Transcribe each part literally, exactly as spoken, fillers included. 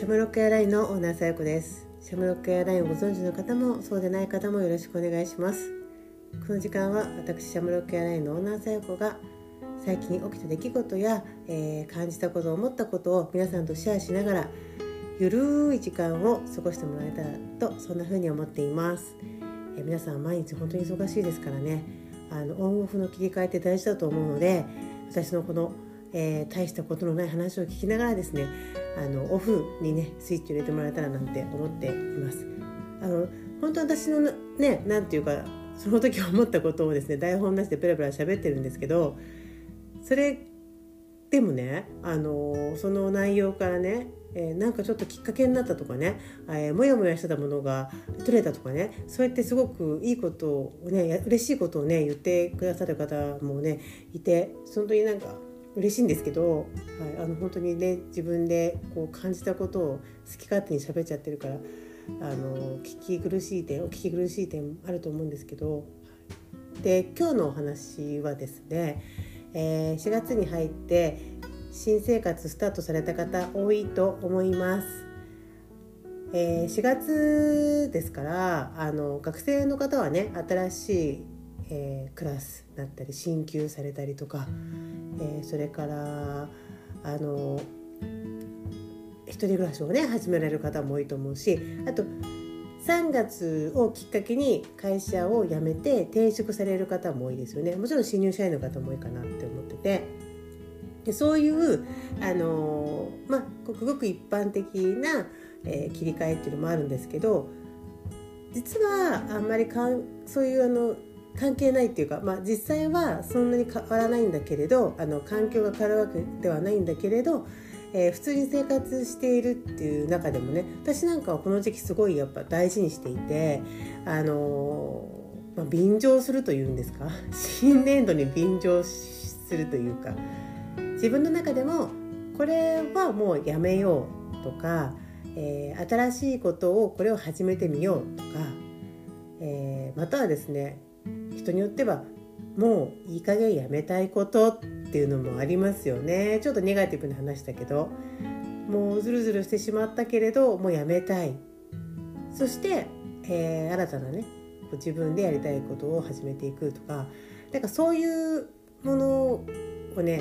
シャムロックエアラインのオーナーさよこです。シャムロックエアラインをご存知の方もそうでない方もよろしくお願いします。この時間は私シャムロックエアラインのオーナーさよこが最近起きた出来事や、えー、感じたこと思ったことを皆さんとシェアしながらゆるい時間を過ごしてもらえたらと、そんな風に思っています。えー、皆さん毎日本当に忙しいですからね、あのオンオフの切り替えって大事だと思うので、私のこの、えー、大したことのない話を聞きながらですね、あのオフにねスイッチ入れてもらえたらなんて思っています。あの本当私のね、なんていうかその時思ったことをですね台本なしでペラペラ喋ってるんですけど、それでもね、あのその内容からね、えー、なんかちょっときっかけになったとかね、えー、もやもやしてたものが取れたとかね、そうやってすごくいいことをね、嬉しいことをね言ってくださる方もねいて、本当になんか嬉しいんですけど、はい、あの本当にね自分でこう感じたことを好き勝手に喋っちゃってるから、あの聞き苦しい点お聞き苦しい点あると思うんですけど、で今日のお話はですね、えー、しがつに入って新生活スタートされた方多いと思います。えー、しがつですから、あの学生の方はね新しい、えー、クラスだったり進級されたりとか、えー、それからあの一人暮らしをね始められる方も多いと思うし、あとさんがつをきっかけに会社を辞めて転職される方も多いですよね。もちろん新入社員の方も多いかなって思ってて、でそういうあのまあごくごく一般的な、えー、切り替えっていうのもあるんですけど、実はあんまりかんそういうあの関係ないっていうか、まあ、実際はそんなに変わらないんだけれど、あの環境が変わるわけではないんだけれど、えー、普通に生活しているっていう中でもね、私なんかはこの時期すごいやっぱ大事にしていて、あのーまあ、便乗するというんですか新年度に便乗するというか、自分の中でもこれはもうやめようとか、えー、新しいことをこれを始めてみようとか、えー、またはですね、人によってはもういい加減やめたいことっていうのもありますよね。ちょっとネガティブな話だけど、もうズルズルしてしまったけれどもうやめたい、そして、えー、新たなね自分でやりたいことを始めていくとか、なんかそういうものをね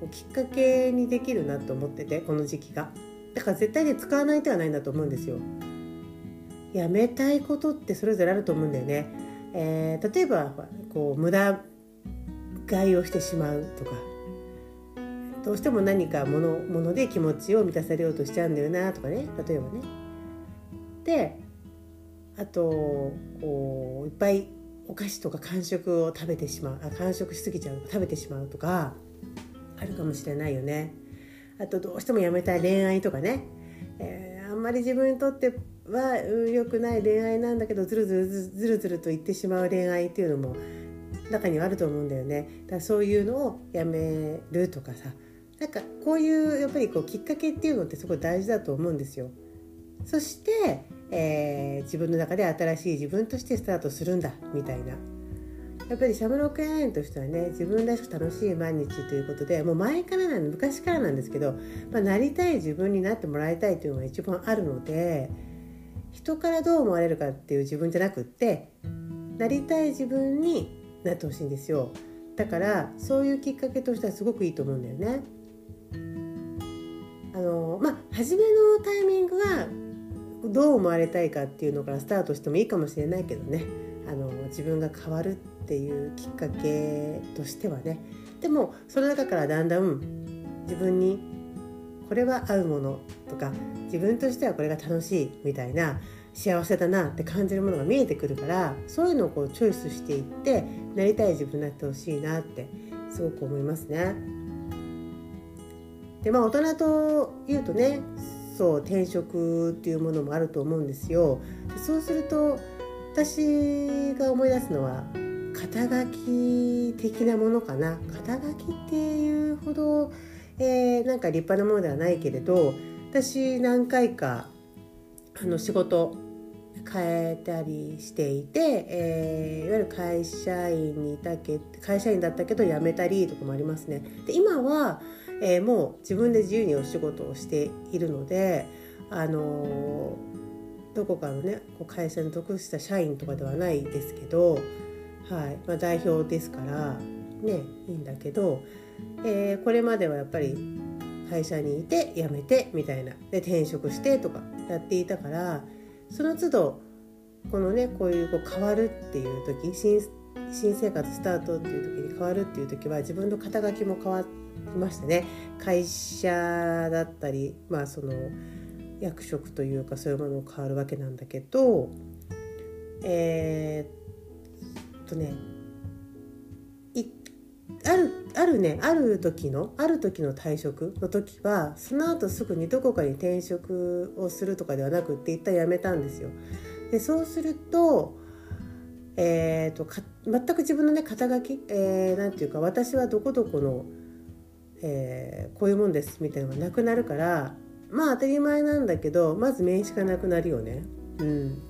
こうきっかけにできるなと思ってて、この時期がだから絶対に使わない手はないんだと思うんですよ。やめたいことってそれぞれあると思うんだよね。えー、例えばこう無駄買いをしてしまうとか、どうしても何かもの、もので気持ちを満たされようとしちゃうんだよなとかね、例えばね。であとこういっぱいお菓子とか間食を食べてしまう、あ間食しすぎちゃう、食べてしまうとかあるかもしれないよね。あとどうしてもやめたい恋愛とかね、えー、あんまり自分にとっては良くない恋愛なんだけど、ずるずるずるずると言ってしまう恋愛っていうのも中にはあると思うんだよね。だからそういうのをやめるとかさ、なんかこういうやっぱりこうきっかけっていうのってすごい大事だと思うんですよ。そして、えー、自分の中で新しい自分としてスタートするんだみたいな、やっぱりシャムロックエアラインとしてはね、自分らしく楽しい毎日ということで、もう前からなんで昔からなんですけど、まあ、なりたい自分になってもらいたいというのが一番あるので、人からどう思われるかっていう自分じゃなくって、なりたい自分になってほしいんですよ。だからそういうきっかけとしてはすごくいいと思うんだよね。あのまあ初めのタイミングはどう思われたいかっていうのからスタートしてもいいかもしれないけどね、あの自分が変わるっていうきっかけとしてはね。でもその中からだんだん自分にこれは合うものとか、自分としてはこれが楽しいみたいな、幸せだなって感じるものが見えてくるから、そういうのをこうチョイスしていって、なりたい自分になってほしいなってすごく思いますね。でまあ大人というとね、そう転職っていうものもあると思うんですよ。そうすると私が思い出すのは肩書き的なものかな。肩書きっていうほど、えー、なんか立派なものではないけれど、私何回かあの仕事変えたりしていて、えー、いわゆる会社員にいたけ会社員だったけど辞めたりとかもありますね。で今は、えー、もう自分で自由にお仕事をしているので、あのどこかのねこう会社に属した社員とかではないですけど、はいまあ、代表ですから、ね、いいんだけど、えー、これまではやっぱり会社にいて辞めてみたいなで転職してとかやっていたから、その都度このねこういうこう変わるっていう時、新新生活スタートっていう時に変わるっていう時は自分の肩書きも変わっていましたね。会社だったり、まあその役職というかそういうものが変わるわけなんだけど、えー、っとねいあるあるねある時のある時の退職の時はその後すぐにどこかに転職をするとかではなくって一旦辞めたんですよ。でそうするとえー、っとか全く自分のね肩書き、えー、なんていうか私はどこどこの、えー、こういうもんですみたいなのがなくなるから、まあ当たり前なんだけど、まず名刺がなくなるよね、うん、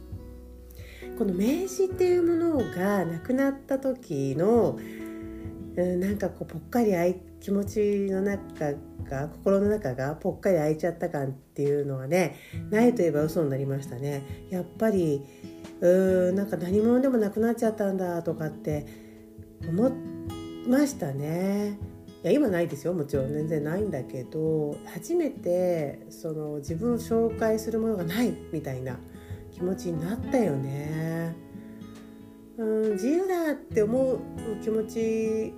この名刺っていうものがなくなった時の、うん、なんかこうぽっかりあい気持ちの中が心の中がぽっかり空いちゃった感っていうのはね、ないといえば嘘になりましたね。やっぱりうーんなんか何者でもなくなっちゃったんだとかって思いましたね。いや今ないですよ、もちろん全然ないんだけど、初めてその自分を紹介するものがないみたいな気持ちになったよね。うん自由だって思う気持ち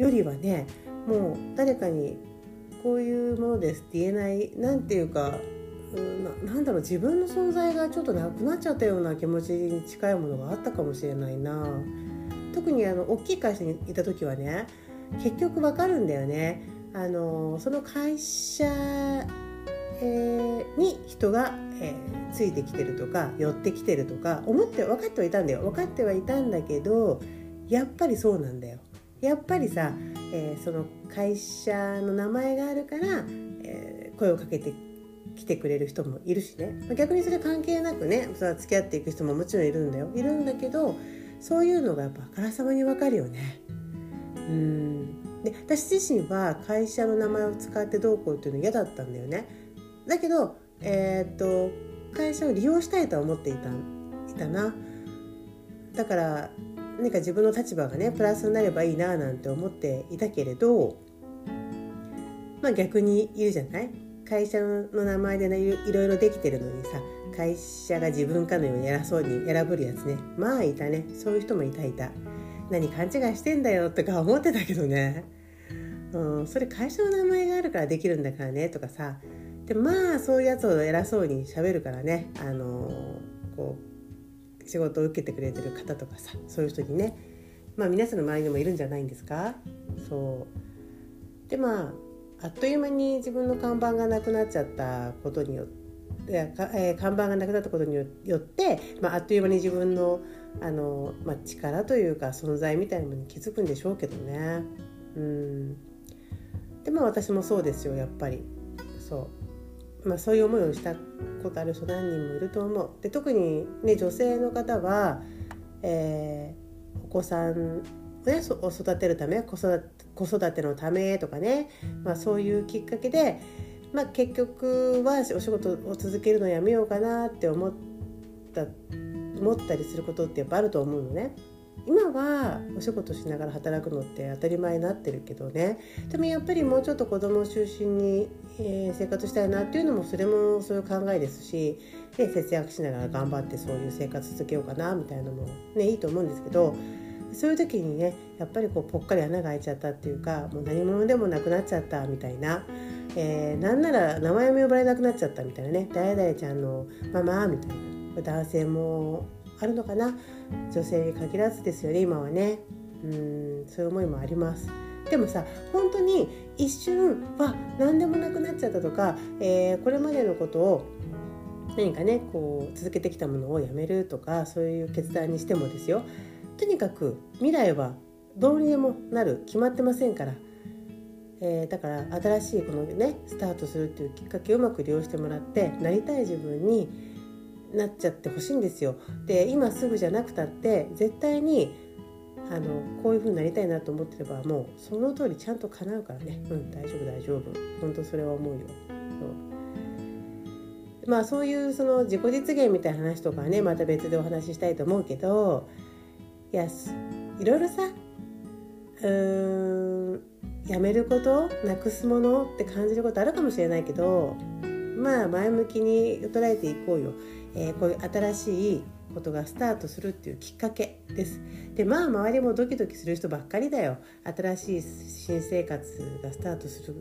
よりはね、もう誰かにこういうものですって言えないなんていうか、うん、な, なんだろう自分の存在がちょっとなくなっちゃったような気持ちに近いものがあったかもしれないな。特にあの大きい会社にいた時はね結局わかるんだよね。あのその会社、えー、に人が、えー、ついてきてるとか寄ってきてるとか思って分かってはいたんだよ分かってはいたんだけど、やっぱりそうなんだよ。やっぱりさ、えー、その会社の名前があるから、えー、声をかけて来てくれる人もいるしね、逆にそれ関係なくねそれは付き合っていく人ももちろんいるんだよいるんだけど、そういうのがやっぱあからさまに分かるよね。うんで私自身は会社の名前を使ってどうこうっていうの嫌だったんだよね。だけど、えー、っと会社を利用したいとは思っていた、いたな。だから何か自分の立場がねプラスになればいいななんて思っていたけれど、まあ逆に言うじゃない、会社の名前で、ね、いろいろできてるのにさ会社が自分かのように偉そうに選ぶるやつね、まあいたね、そういう人もいたいた。何勘違いしてんだよとか思ってたけどね、うん、それ会社の名前があるからできるんだからねとかさ。でまあそういうやつを偉そうに喋るからね、あのー、こう仕事を受けてくれてる方とかさ、そういう人にね、まあ皆さんの周りにもいるんじゃないんですか。そうでまああっという間に自分の看板がなくなっちゃったことによってかえー、看板がなくなったことによって、まあ、あっという間に自分の、あの、まあ、力というか存在みたいなものに気づくんでしょうけどね。うんでも、まあ、私もそうですよやっぱり。そう、まあ、そういう思いをしたことある人何人もいると思う。で特に、ね、女性の方は、えー、お子さんを、ね、育てるため子育て、子育てのためとかね、まあ、そういうきっかけでまあ、結局はお仕事を続けるのやめようかなって思った、思ったりすることってやっぱあると思うのね。今はお仕事しながら働くのって当たり前になってるけどね、でもやっぱりもうちょっと子供を中心に、えー、生活したいなっていうのもそれもそういう考えですし、で節約しながら頑張ってそういう生活続けようかなみたいなのも、ね、いいと思うんですけど、そういう時にねやっぱりこうぽっかり穴が開いちゃったっていうか、もう何者でもなくなっちゃったみたいな、えー、なんなら名前も呼ばれなくなっちゃったみたいなね、誰々ちゃんのママみたいな、これ男性もあるのかな、女性に限らずですよね今はね。うーんそういう思いもあります。でもさ本当に一瞬わ何でもなくなっちゃったとか、えー、これまでのことを何かねこう続けてきたものをやめるとか、そういう決断にしてもですよ、とにかく未来はどうにでもなる、決まってませんから、えー、だから新しいこのねスタートするっていうきっかけをうまく利用してもらって、なりたい自分になっちゃってほしいんですよ。で今すぐじゃなくたって絶対にあのこういう風になりたいなと思ってればもうその通りちゃんと叶うからね。うん大丈夫大丈夫、本当それは思うよ。まあそういうその自己実現みたいな話とかね、また別でお話ししたいと思うけど、いやいろいろさ、うーんやめることなくすものって感じることあるかもしれないけど、まあ前向きに捉えていこうよ。えー、こういう新しいことがスタートするっていうきっかけです。で、まあ周りもドキドキする人ばっかりだよ。新しい新生活がスタートする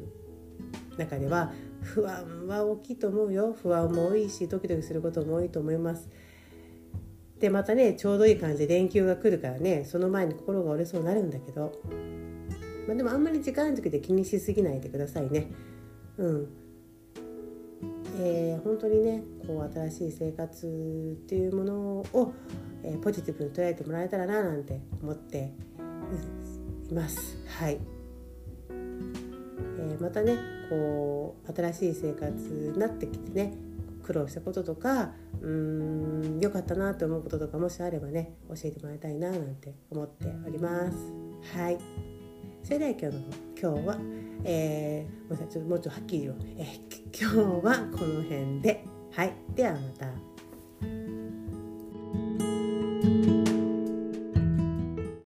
中では不安は大きいと思うよ。不安も多いし、ドキドキすることも多いと思います。で、またね、ちょうどいい感じで連休が来るからね、その前に心が折れそうになるんだけど、まあ、でもあんまり時間の時で気にしすぎないでくださいね。うん。えー、本当にね、こう新しい生活っていうものを、えー、ポジティブに捉えてもらえたらななんて思っています。はい。えー、またね、こう新しい生活になってきてね、苦労したこととか、うーん良かったなと思うこととかもしあればね、教えてもらいたいななんて思っております。はい。それでは今日の今日は、えー、もうちょっとはっきり言おう。えー今日はこの辺で、はい、ではまた。